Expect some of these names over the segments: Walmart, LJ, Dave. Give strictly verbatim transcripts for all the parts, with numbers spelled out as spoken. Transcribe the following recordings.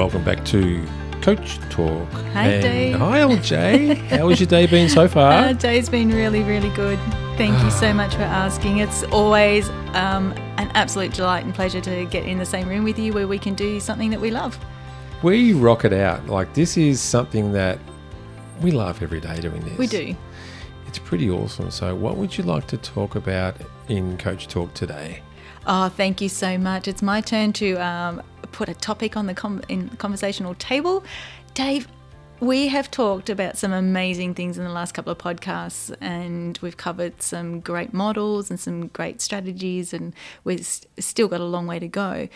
welcome back to Coach Talk. Hi, and Dave. Hi, L J. How has your day been so far? Our day's been really, really good. Thank you so much for asking. It's always um, an absolute delight and pleasure to get in the same room with you where we can do something that we love. We rock it out. Like, this is something that we love every day doing this. We do. It's pretty awesome. So what would you like to talk about in Coach Talk today? Oh, thank you so much. It's my turn to um, put a topic on the com- in the conversational table. Dave, we have talked about some amazing things in the last couple of podcasts, and we've covered some great models and some great strategies, and we've still got a long way to go.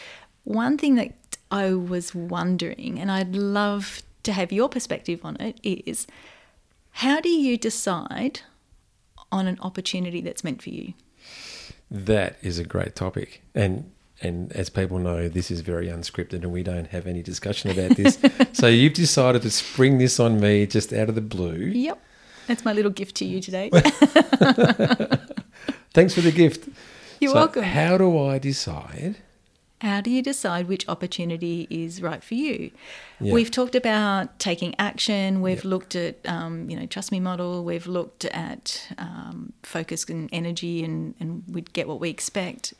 One thing that I was wondering, and I'd love to have your perspective on it, is how do you decide on an opportunity that's meant for you? That is a great topic. And and as people know, this is very unscripted and we don't have any discussion about this. So you've decided to spring this on me just out of the blue. Yep. That's my little gift to you today. Thanks for the gift. You're so welcome. How do I decide? How do you decide which opportunity is right for you? Yeah. We've talked about taking action. We've yep. looked at, um, you know, Trust Me model. We've looked at um, focus and energy, and, and we'd get what we expect.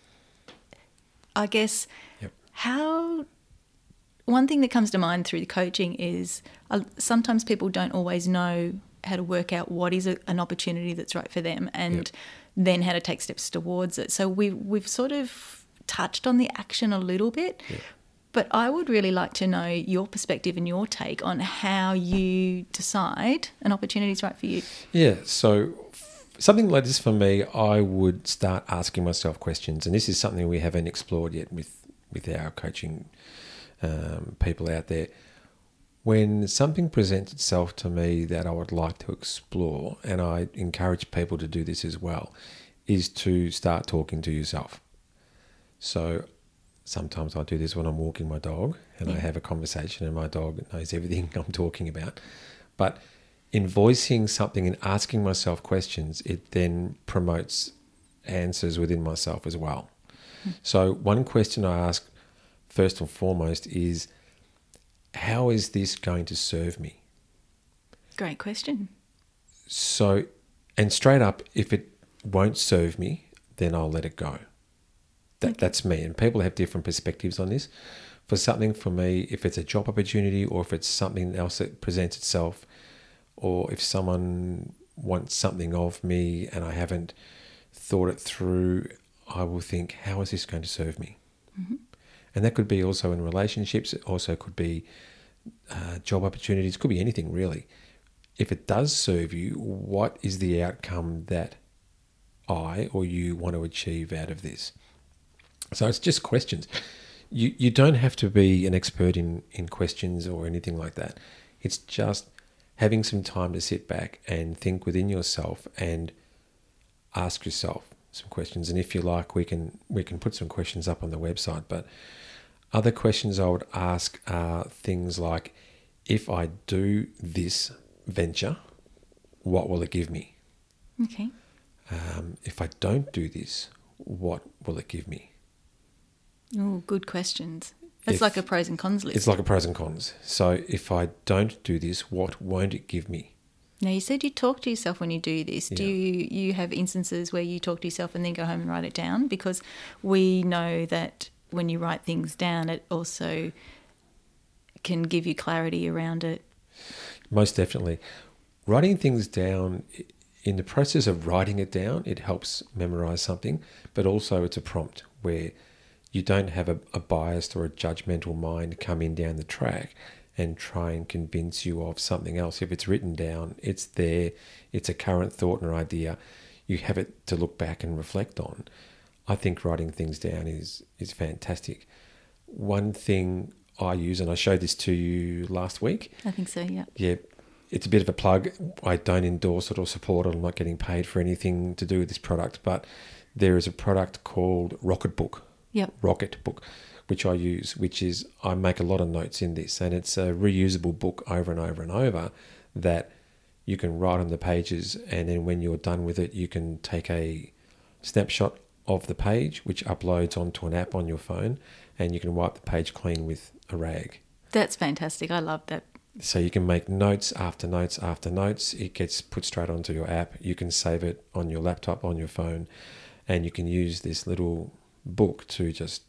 I guess yep. how one thing that comes to mind through the coaching is uh, sometimes people don't always know how to work out what is a, an opportunity that's right for them, and yep. then how to take steps towards it. So we, we've sort of touched on the action a little bit, yeah. but I would really like to know your perspective and your take on how you decide an opportunity is right for you. Yeah, so something like this for me, I would start asking myself questions, and this is something we haven't explored yet with, with our coaching um, people out there. When something presents itself to me that I would like to explore, and I encourage people to do this as well, is to start talking to yourself. So sometimes I do this when I'm walking my dog and yeah. I have a conversation and my dog knows everything I'm talking about. But in voicing something and asking myself questions, it then promotes answers within myself as well. Mm-hmm. So one question I ask first and foremost is, how is this going to serve me? Great question. So, and straight up, if it won't serve me, then I'll let it go. That, that's me, and people have different perspectives on this. For something, for me, if it's a job opportunity or if it's something else that presents itself, or if someone wants something of me and I haven't thought it through, I will think, how is this going to serve me? Mm-hmm. And that could be also in relationships. It also could be uh, job opportunities. It could be anything, really. If it does serve you, what is the outcome that I or you want to achieve out of this? So it's just questions. You you don't have to be an expert in, in questions or anything like that. It's just having some time to sit back and think within yourself and ask yourself some questions. And if you like, we can we can put some questions up on the website. But other questions I would ask are things like, if I do this venture, what will it give me? Okay. Um, if I don't do this, what will it give me? Oh, good questions. It's like a pros and cons list. It's like a pros and cons. So if I don't do this, what won't it give me? Now, you said you talk to yourself when you do this. Yeah. Do you, you have instances where you talk to yourself and then go home and write it down? Because we know that when you write things down, it also can give you clarity around it. Most definitely. Writing things down, in the process of writing it down, it helps memorise something, but also it's a prompt where you don't have a, a biased or a judgmental mind come in down the track and try and convince you of something else. If it's written down, it's there, it's a current thought and idea. You have it to look back and reflect on. I think writing things down is, is fantastic. One thing I use, and I showed this to you last week. I think so, yeah. Yeah, it's a bit of a plug. I don't endorse it or support it. I'm not getting paid for anything to do with this product, but there is a product called Rocketbook. Yep. Rocket book, which I use, which is I make a lot of notes in this, and it's a reusable book over and over and over that you can write on the pages, and then when you're done with it, you can take a snapshot of the page, which uploads onto an app on your phone, and you can wipe the page clean with a rag. That's fantastic. I love that. So you can make notes after notes after notes. It gets put straight onto your app. You can save it on your laptop, on your phone, and you can use this little book to just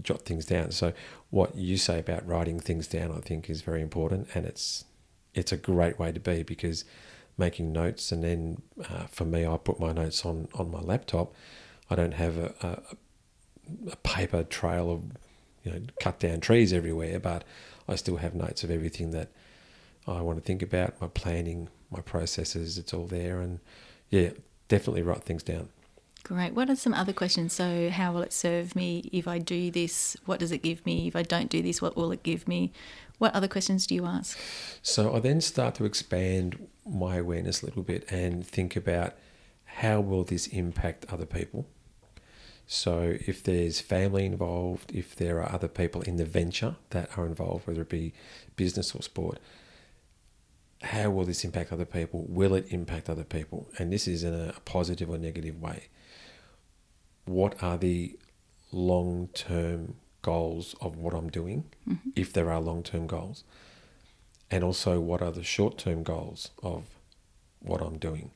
jot things down. So what you say about writing things down, I think, is very important, and it's it's a great way to be, because making notes, and then uh, for me, I put my notes on, on my laptop. I don't have a, a, a paper trail of, you know, cut down trees everywhere, but I still have notes of everything that I want to think about, my planning, my processes. It's all there, and yeah, definitely write things down. Great. What are some other questions? So how will it serve me if I do this? What does it give me? If I don't do this, what will it give me? What other questions do you ask? So I then start to expand my awareness a little bit and think about, how will this impact other people? So if there's family involved, if there are other people in the venture that are involved, whether it be business or sport, how will this impact other people? Will it impact other people? And this is in a positive or negative way. What are the long-term goals of what I'm doing, mm-hmm. if there are long-term goals? And also, what are the short-term goals of what I'm doing?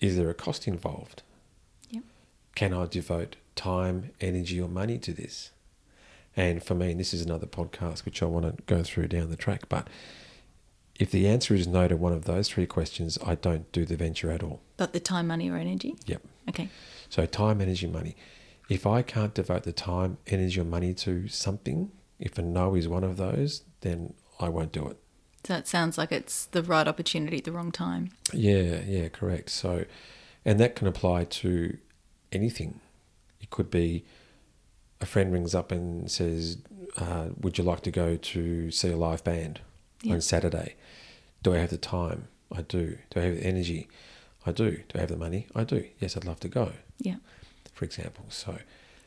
Is there a cost involved? Yep. Can I devote time, energy, or money to this? And for me, and this is another podcast which I want to go through down the track, but if the answer is no to one of those three questions, I don't do the venture at all. But the time, money, or energy? Yep. Okay. So time, energy, money. If I can't devote the time, energy, or money to something, if a no is one of those, then I won't do it. So it sounds like it's the right opportunity at the wrong time. Yeah, yeah, correct. So, and that can apply to anything. It could be a friend rings up and says, uh, would you like to go to see a live band yeah. on Saturday? Do I have the time? I do. Do I have the energy? I do. Do I have the money? I do. Yes, I'd love to go. Yeah. For example, so...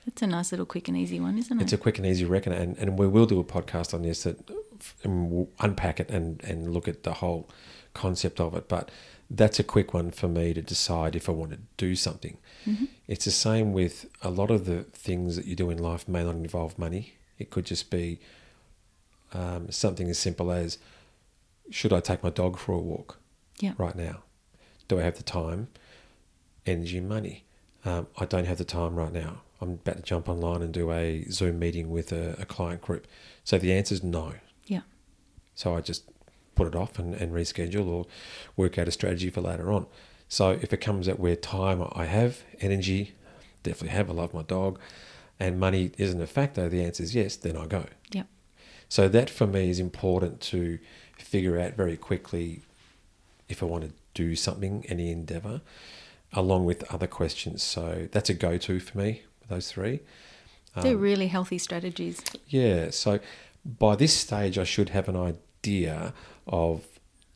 It's a nice little quick and easy one, isn't it? It's a quick and easy reckoner, and, and we will do a podcast on this that and we'll unpack it and, and look at the whole concept of it. But that's a quick one for me to decide if I want to do something. Mm-hmm. It's the same with a lot of the things that you do in life may not involve money. It could just be um, something as simple as, should I take my dog for a walk yeah. right now? Do I have the time, energy, money? Um, I don't have the time right now. I'm about to jump online and do a Zoom meeting with a, a client group. So the answer is no. Yeah. So I just put it off and, and reschedule or work out a strategy for later on. So if it comes at where time I have, energy, definitely have, I love my dog, and money isn't a factor, the answer is yes, then I go. Yeah. So that for me is important to figure out very quickly if I want to do something, any endeavour, along with other questions. So that's a go-to for me, those three. Um, They're really healthy strategies. Yeah. So by this stage, I should have an idea of,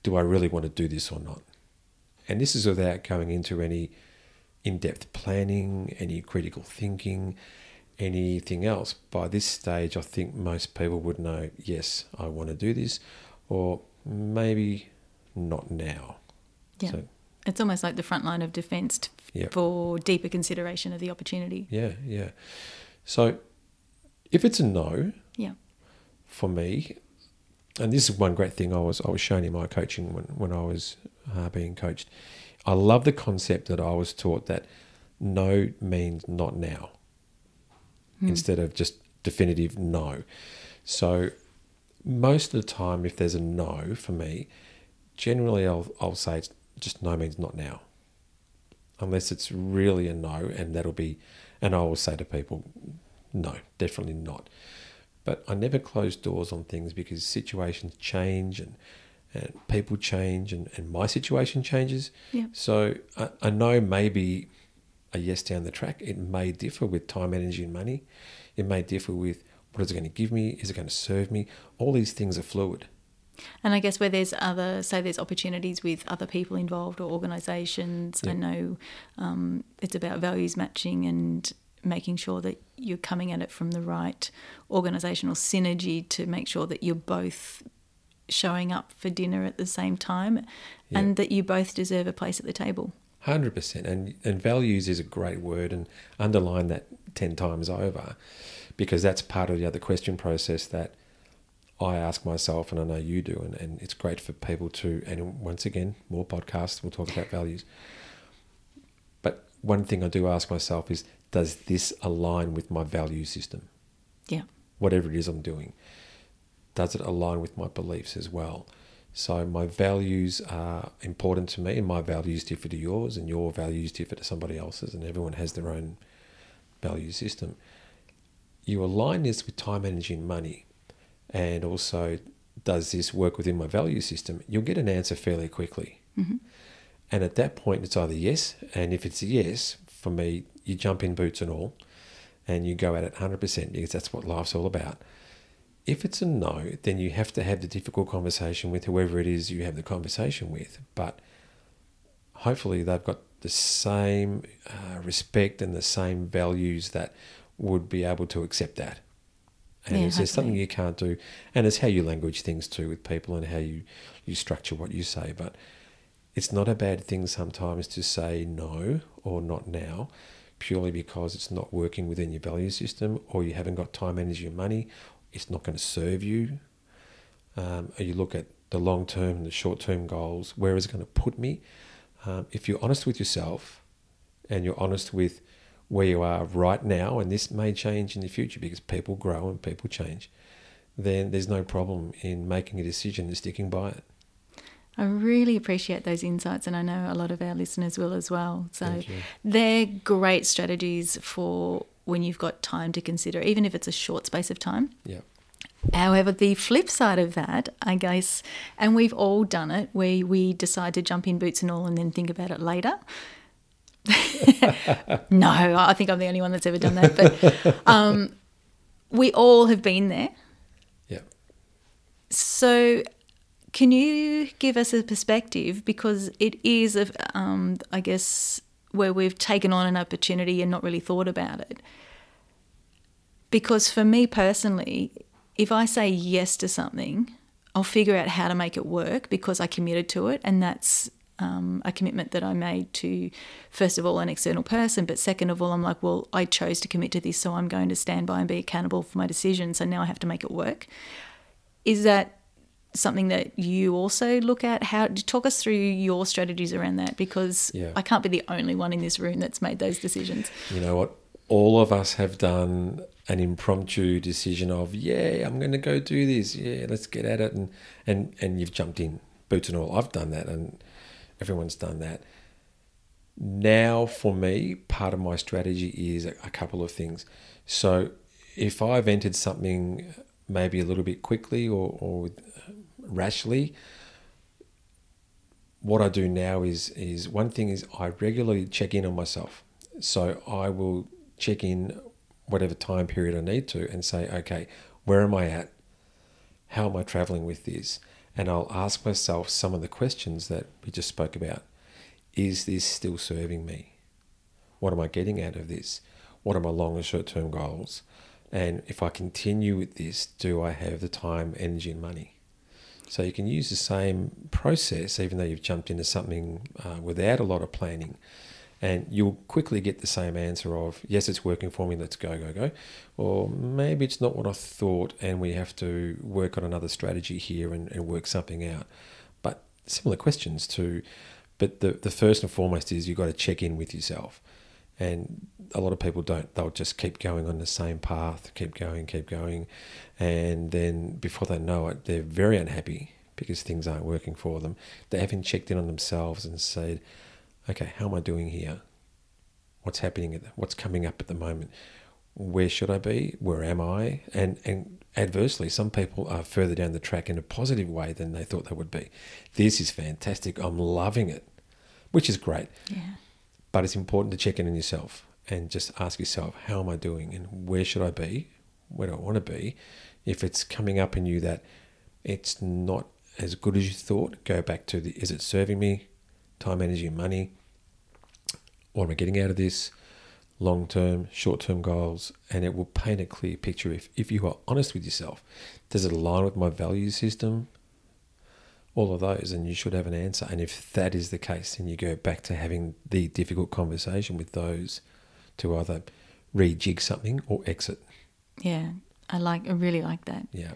do I really want to do this or not? And this is without going into any in-depth planning, any critical thinking, anything else. By this stage, I think most people would know, yes, I want to do this, or maybe not now. Yeah. So, it's almost like the front line of defence yep. for deeper consideration of the opportunity. Yeah, yeah. So if it's a no yeah. for me, and this is one great thing I was I was shown in my coaching when, when I was uh, being coached, I love the concept that I was taught that no means not now hmm. instead of just definitive no. So most of the time if there's a no for me, generally I'll, I'll say it's just no means not now, unless it's really a no, and that'll be, and I will say to people, no, definitely not. But I never close doors on things, because situations change and, and people change and, and my situation changes. Yeah. So a, a no may be a yes down the track. It may differ with time, energy and money. It may differ with what is it going to give me? Is it going to serve me? All these things are fluid. And I guess where there's other, say there's opportunities with other people involved or organisations, yeah. I know um, it's about values matching and making sure that you're coming at it from the right organisational synergy to make sure that you're both showing up for dinner at the same time yeah. and that you both deserve a place at the table. one hundred percent. And, and values is a great word, and underline that ten times over, because that's part of the other question process that I ask myself, and I know you do, and, and it's great for people to, and once again, more podcasts, we'll talk about values. But one thing I do ask myself is, does this align with my value system? Yeah. Whatever it is I'm doing. Does it align with my beliefs as well? So my values are important to me, and my values differ to yours, and your values differ to somebody else's, and everyone has their own value system. You align this with time, energy, and money, and also does this work within my value system? You'll get an answer fairly quickly. Mm-hmm. And at that point, it's either yes, and if it's a yes, for me, you jump in boots and all, and you go at it one hundred percent because that's what life's all about. If it's a no, then you have to have the difficult conversation with whoever it is you have the conversation with. But hopefully they've got the same uh, respect and the same values that would be able to accept that. And yeah, if there's something you can't do, and it's how you language things too with people and how you, you structure what you say. But it's not a bad thing sometimes to say no or not now, purely because it's not working within your value system, or you haven't got time, energy, and money. It's not going to serve you. Um, you look at the long-term and the short-term goals. Where is it going to put me? Um, if you're honest with yourself and you're honest with where you are right now, and this may change in the future because people grow and people change, then there's no problem in making a decision and sticking by it. I really appreciate those insights, and I know a lot of our listeners will as well. So they're great strategies for when you've got time to consider, even if it's a short space of time. Yeah. However, the flip side of that, I guess, and we've all done it, where we decide to jump in boots and all and then think about it later. No, I think I'm the only one that's ever done that. But um, we all have been there. Yeah. So can you give us a perspective, because it is, a, um, I guess, where we've taken on an opportunity and not really thought about it. Because for me personally, if I say yes to something, I'll figure out how to make it work because I committed to it, and that's um, a commitment that I made to, first of all, an external person, but second of all, I'm like, well, I chose to commit to this, so I'm going to stand by and be accountable for my decision, so now I have to make it work. Is that something that you also look at? How, talk us through your strategies around that, because yeah. I can't be the only one in this room that's made those decisions. You know what? All of us have done an impromptu decision of, yeah, I'm going to go do this. Yeah, let's get at it. And, and, and you've jumped in, boots and all. I've done that, and everyone's done that. Now for me, part of my strategy is a, a couple of things. So if I've entered something maybe a little bit quickly or, or with rashly, what I do now is is one thing is I regularly check in on myself. So I will check in whatever time period I need to and say, okay, where am I at? How am I traveling with this? And I'll ask myself some of the questions that we just spoke about. Is this still serving me? What am I getting out of this? What are my long and short-term goals? And if I continue with this, do I have the time, energy, and money? So you can use the same process, even though you've jumped into something uh, without a lot of planning, and you'll quickly get the same answer of, yes, it's working for me, let's go, go, go. Or maybe it's not what I thought and we have to work on another strategy here and, and work something out. But similar questions too. But the, the first and foremost is you've got to check in with yourself. And a lot of people don't. They'll just keep going on the same path, keep going, keep going. And then before they know it, they're very unhappy because things aren't working for them. They haven't checked in on themselves and said, okay, how am I doing here? What's happening? At the, what's coming up at the moment? Where should I be? Where am I? And, and adversely, some people are further down the track in a positive way than they thought they would be. This is fantastic. I'm loving it, which is great. Yeah. But it's important to check in on yourself and just ask yourself, how am I doing and where should I be? Where do I want to be? If it's coming up in you that it's not as good as you thought, go back to the, is it serving me? Time, energy, money. What am I getting out of this? Long-term, short-term goals. And it will paint a clear picture if, if you are honest with yourself. Does it align with my value system? All of those, and you should have an answer. And if that is the case, then you go back to having the difficult conversation with those to either rejig something or exit. Yeah, I like, I really like that. Yeah.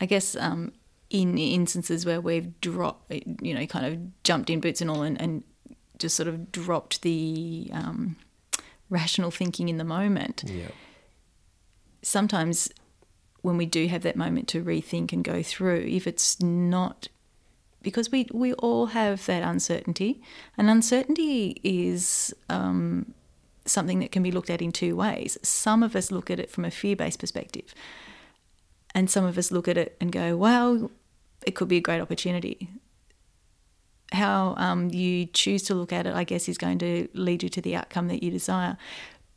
I guess um, in instances where we've dropped, you know, kind of jumped in boots and all and, and just sort of dropped the um, rational thinking in the moment. Yeah. Sometimes when we do have that moment to rethink and go through, if it's not, because we, we all have that uncertainty, and uncertainty is um, something that can be looked at in two ways. Some of us look at it from a fear-based perspective, and some of us look at it and go, well, it could be a great opportunity. How um, you choose to look at it, I guess, is going to lead you to the outcome that you desire.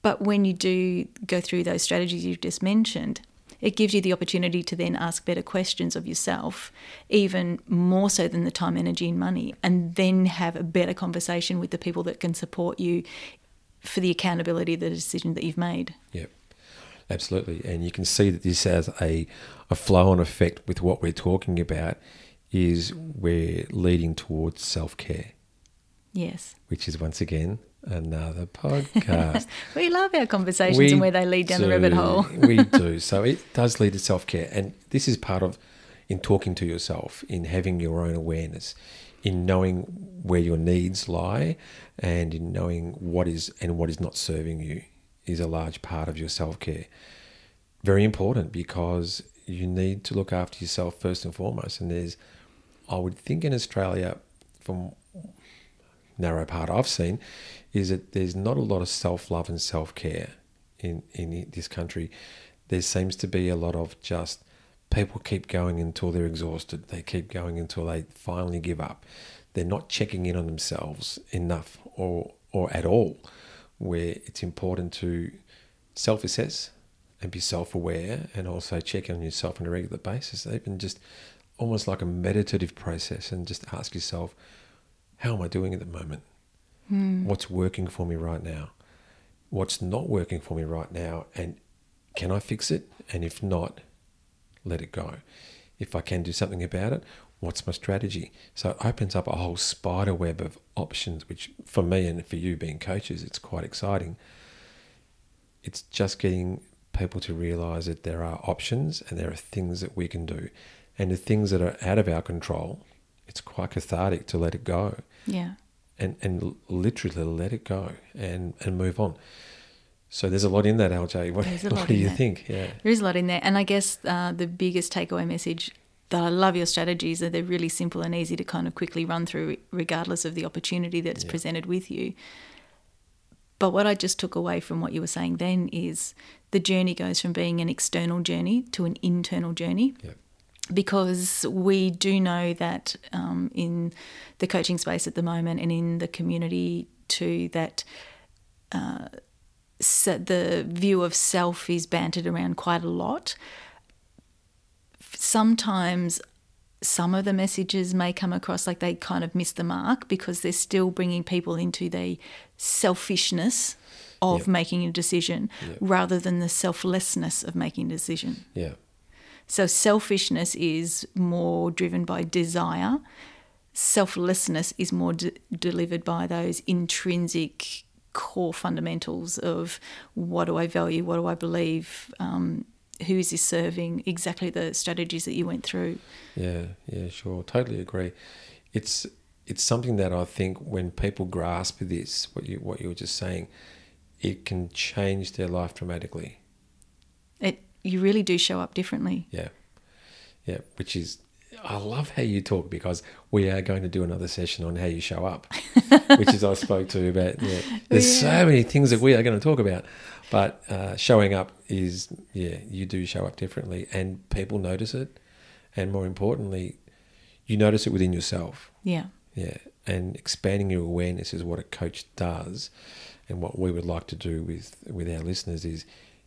But when you do go through those strategies you've just mentioned, it gives you the opportunity to then ask better questions of yourself, even more so than the time, energy and money, and then have a better conversation with the people that can support you for the accountability of the decision that you've made. Yep, absolutely. And you can see that this has a, a flow-on effect with what we're talking about, is we're leading towards self-care. Yes. Which is, once again, another podcast. We love our conversations we and where they lead down do. the rabbit hole. We do. So it does lead to self-care. And this is part of in talking to yourself, in having your own awareness, in knowing where your needs lie, and in knowing what is and what is not serving you is a large part of your self-care. Very important, because you need to look after yourself first and foremost. And there's, I would think in Australia, from narrow part I've seen, is that there's not a lot of self-love and self-care in, in this country. There seems to be a lot of just people keep going until they're exhausted. They keep going until they finally give up. They're not checking in on themselves enough or, or at all, where it's important to self-assess and be self-aware, and also check in on yourself on a regular basis, even just almost like a meditative process, and just ask yourself, how am I doing at the moment? Hmm. What's working for me right now? What's not working for me right now? And can I fix it? And if not, let it go. If I can do something about it, what's my strategy? So it opens up a whole spider web of options, which for me and for you being coaches, it's quite exciting. It's just getting people to realise that there are options and there are things that we can do. And the things that are out of our control, it's quite cathartic to let it go. Yeah. And and literally let it go and, and move on. So there's a lot in that, L J. What, what do you that. think? Yeah. There is a lot in there. And I guess uh, the biggest takeaway message, that I love your strategies, are they're really simple and easy to kind of quickly run through regardless of the opportunity that's yeah. presented with you. But what I just took away from what you were saying then is the journey goes from being an external journey to an internal journey. Yeah. Because we do know that um, in the coaching space at the moment and in the community too, that uh, so the view of self is bantered around quite a lot. Sometimes some of the messages may come across like they kind of miss the mark, because they're still bringing people into the selfishness of yep. making a decision yep. rather than the selflessness of making a decision. Yeah. So selfishness is more driven by desire. Selflessness is more d- delivered by those intrinsic core fundamentals of what do I value, what do I believe, um, who is this serving, exactly the strategies that you went through. Yeah, yeah, sure. Totally agree. It's it's something that I think when people grasp this, what you what you were just saying, it can change their life dramatically. It You really do show up differently. Yeah. Yeah, which is, I love how you talk, because we are going to do another session on how you show up, which is I spoke to you about. Yeah. There's yeah. so many things that we are going to talk about, but uh, showing up is, yeah, you do show up differently, and people notice it, and more importantly, you notice it within yourself. Yeah. Yeah, and expanding your awareness is what a coach does, and what we would like to do with, with our listeners is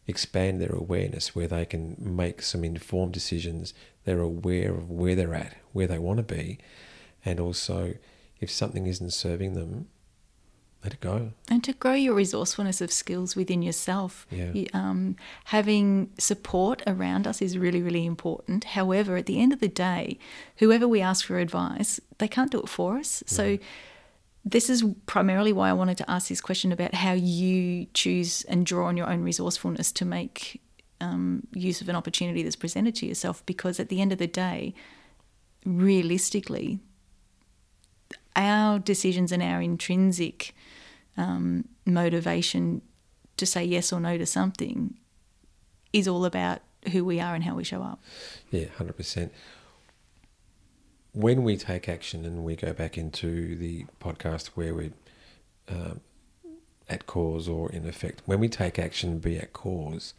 expand their awareness where they can make some informed decisions. They're aware of where they're at, where they want to be, and also if something isn't serving them, let it go. And to grow your resourcefulness of skills within yourself. Yeah. You, um, having support around us is really, really important. However, at the end of the day, whoever we ask for advice, they can't do it for us. So yeah. This is primarily why I wanted to ask this question about how you choose and draw on your own resourcefulness to make um, use of an opportunity that's presented to yourself, because at the end of the day, realistically, our decisions and our intrinsic um, motivation to say yes or no to something is all about who we are and how we show up. Yeah, one hundred percent. When we take action and we go back into the podcast where we're um, at cause or in effect, when we take action and be at cause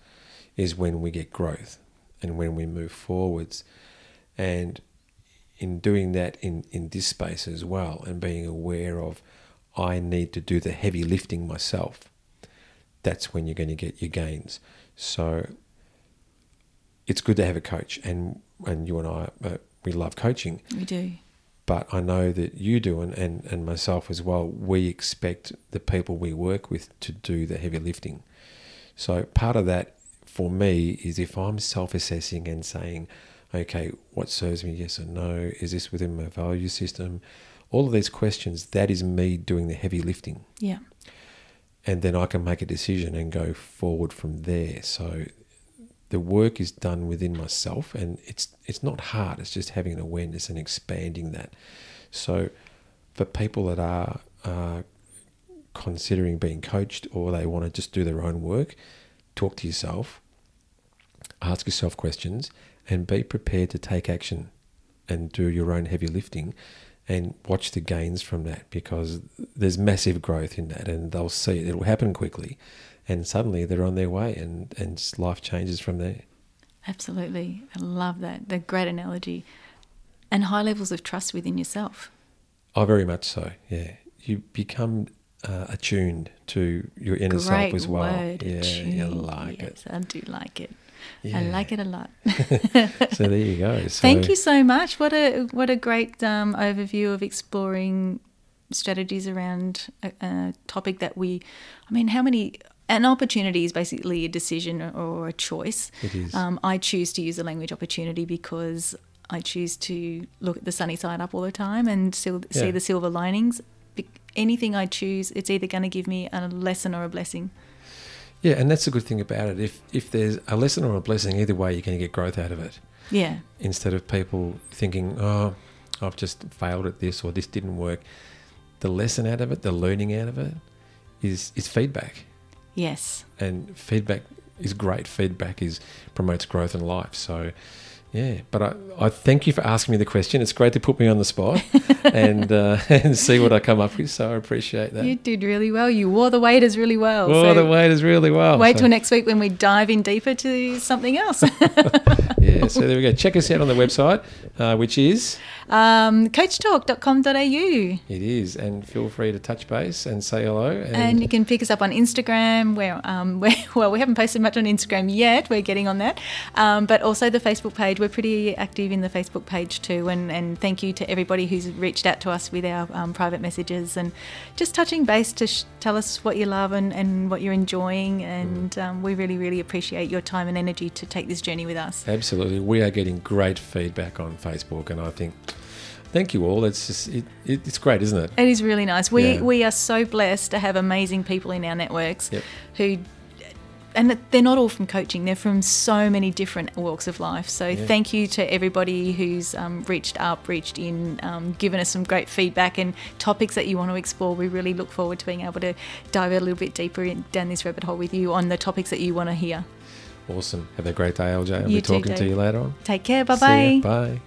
is when we get growth and when we move forwards. And in doing that in, in this space as well, and being aware of, I need to do the heavy lifting myself, that's when you're going to get your gains. So it's good to have a coach, and, and you and I, uh, we love coaching. We do. But I know that you do, and, and, and myself as well, we expect the people we work with to do the heavy lifting. So part of that for me is if I'm self-assessing and saying, okay, what serves me, yes or no? Is this within my value system? All of these questions, that is me doing the heavy lifting. Yeah. And then I can make a decision and go forward from there. So the work is done within myself, and it's it's not hard. It's just having an awareness and expanding that. So for people that are uh, considering being coached, or they want to just do their own work, talk to yourself, ask yourself questions, and be prepared to take action and do your own heavy lifting and watch the gains from that, because there's massive growth in that, and they'll see it. It'll happen quickly, and suddenly they're on their way, and, and just life changes from there. Absolutely. I love that. The great analogy. And high levels of trust within yourself. Oh, very much so, yeah. You become uh, attuned to your inner great self as well. Word, yeah, attuned. You like yes, it. I do like it. Yeah. I like it a lot. So there you go. So, thank you so much. What a what a great um, overview of exploring strategies around a, a topic that we, I mean, how many, an opportunity is basically a decision or a choice. It is. Um, I choose to use the language opportunity because I choose to look at the sunny side up all the time and sil- yeah. see the silver linings. Be- anything I choose, it's either going to give me a lesson or a blessing. Yeah, and that's the good thing about it. If if there's a lesson or a blessing, either way, you're going to get growth out of it. Yeah. Instead of people thinking, oh, I've just failed at this or this didn't work. The lesson out of it, the learning out of it is is feedback. Yes. And feedback is great. Feedback is promotes growth in life. So, yeah. But I, I thank you for asking me the question. It's great to put me on the spot and uh, and see what I come up with. So I appreciate that. You did really well. You wore the waders really well. Wore so the waders really well. Wait so. till next week when we dive in deeper to something else. Yeah. So there we go. Check us out on the website, uh, which is? Um, coach talk dot com dot a u. It is. And feel free to touch base and say hello. And, and you can pick us up on Instagram. Where, um, where, well, we haven't posted much on Instagram yet. We're getting on that. Um, but also the Facebook page. We're pretty active in the Facebook page too, and, and thank you to everybody who's reached out to us with our um, private messages and just touching base to sh- tell us what you love and, and what you're enjoying, and mm. um, we really, really appreciate your time and energy to take this journey with us. Absolutely. We are getting great feedback on Facebook, and I think... Thank you all. It's just it, it, it's great, isn't it? It is really nice. We, yeah. we are so blessed to have amazing people in our networks yep. who... And they're not all from coaching. They're from so many different walks of life. So yeah. thank you to everybody who's um, reached up, reached in, um, given us some great feedback and topics that you want to explore. We really look forward to being able to dive a little bit deeper in, down this rabbit hole with you on the topics that you want to hear. Awesome. Have a great day, L J. I'll you be talking too, to you later on. Take care. Bye-bye. See ya. Bye.